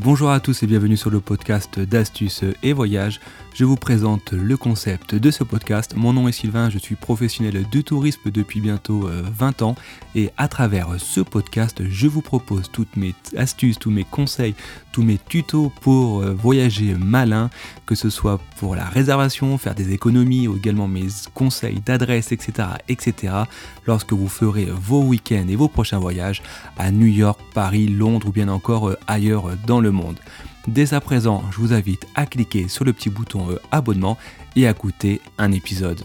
Bonjour à tous et bienvenue sur le podcast d'Astuces et Voyages. Je vous présente le concept de ce podcast. Mon nom est Sylvain, je suis professionnel du tourisme depuis bientôt 20 ans et à travers ce podcast, je vous propose toutes mes astuces, tous mes conseils, tous mes tutos pour voyager malin, que ce soit pour la réservation, faire des économies ou également mes conseils d'adresse, etc. lorsque vous ferez vos week-ends et vos prochains voyages à New York, Paris, Londres ou bien encore ailleurs dans le monde. Dès à présent, je vous invite à cliquer sur le petit bouton abonnement et à écouter un épisode.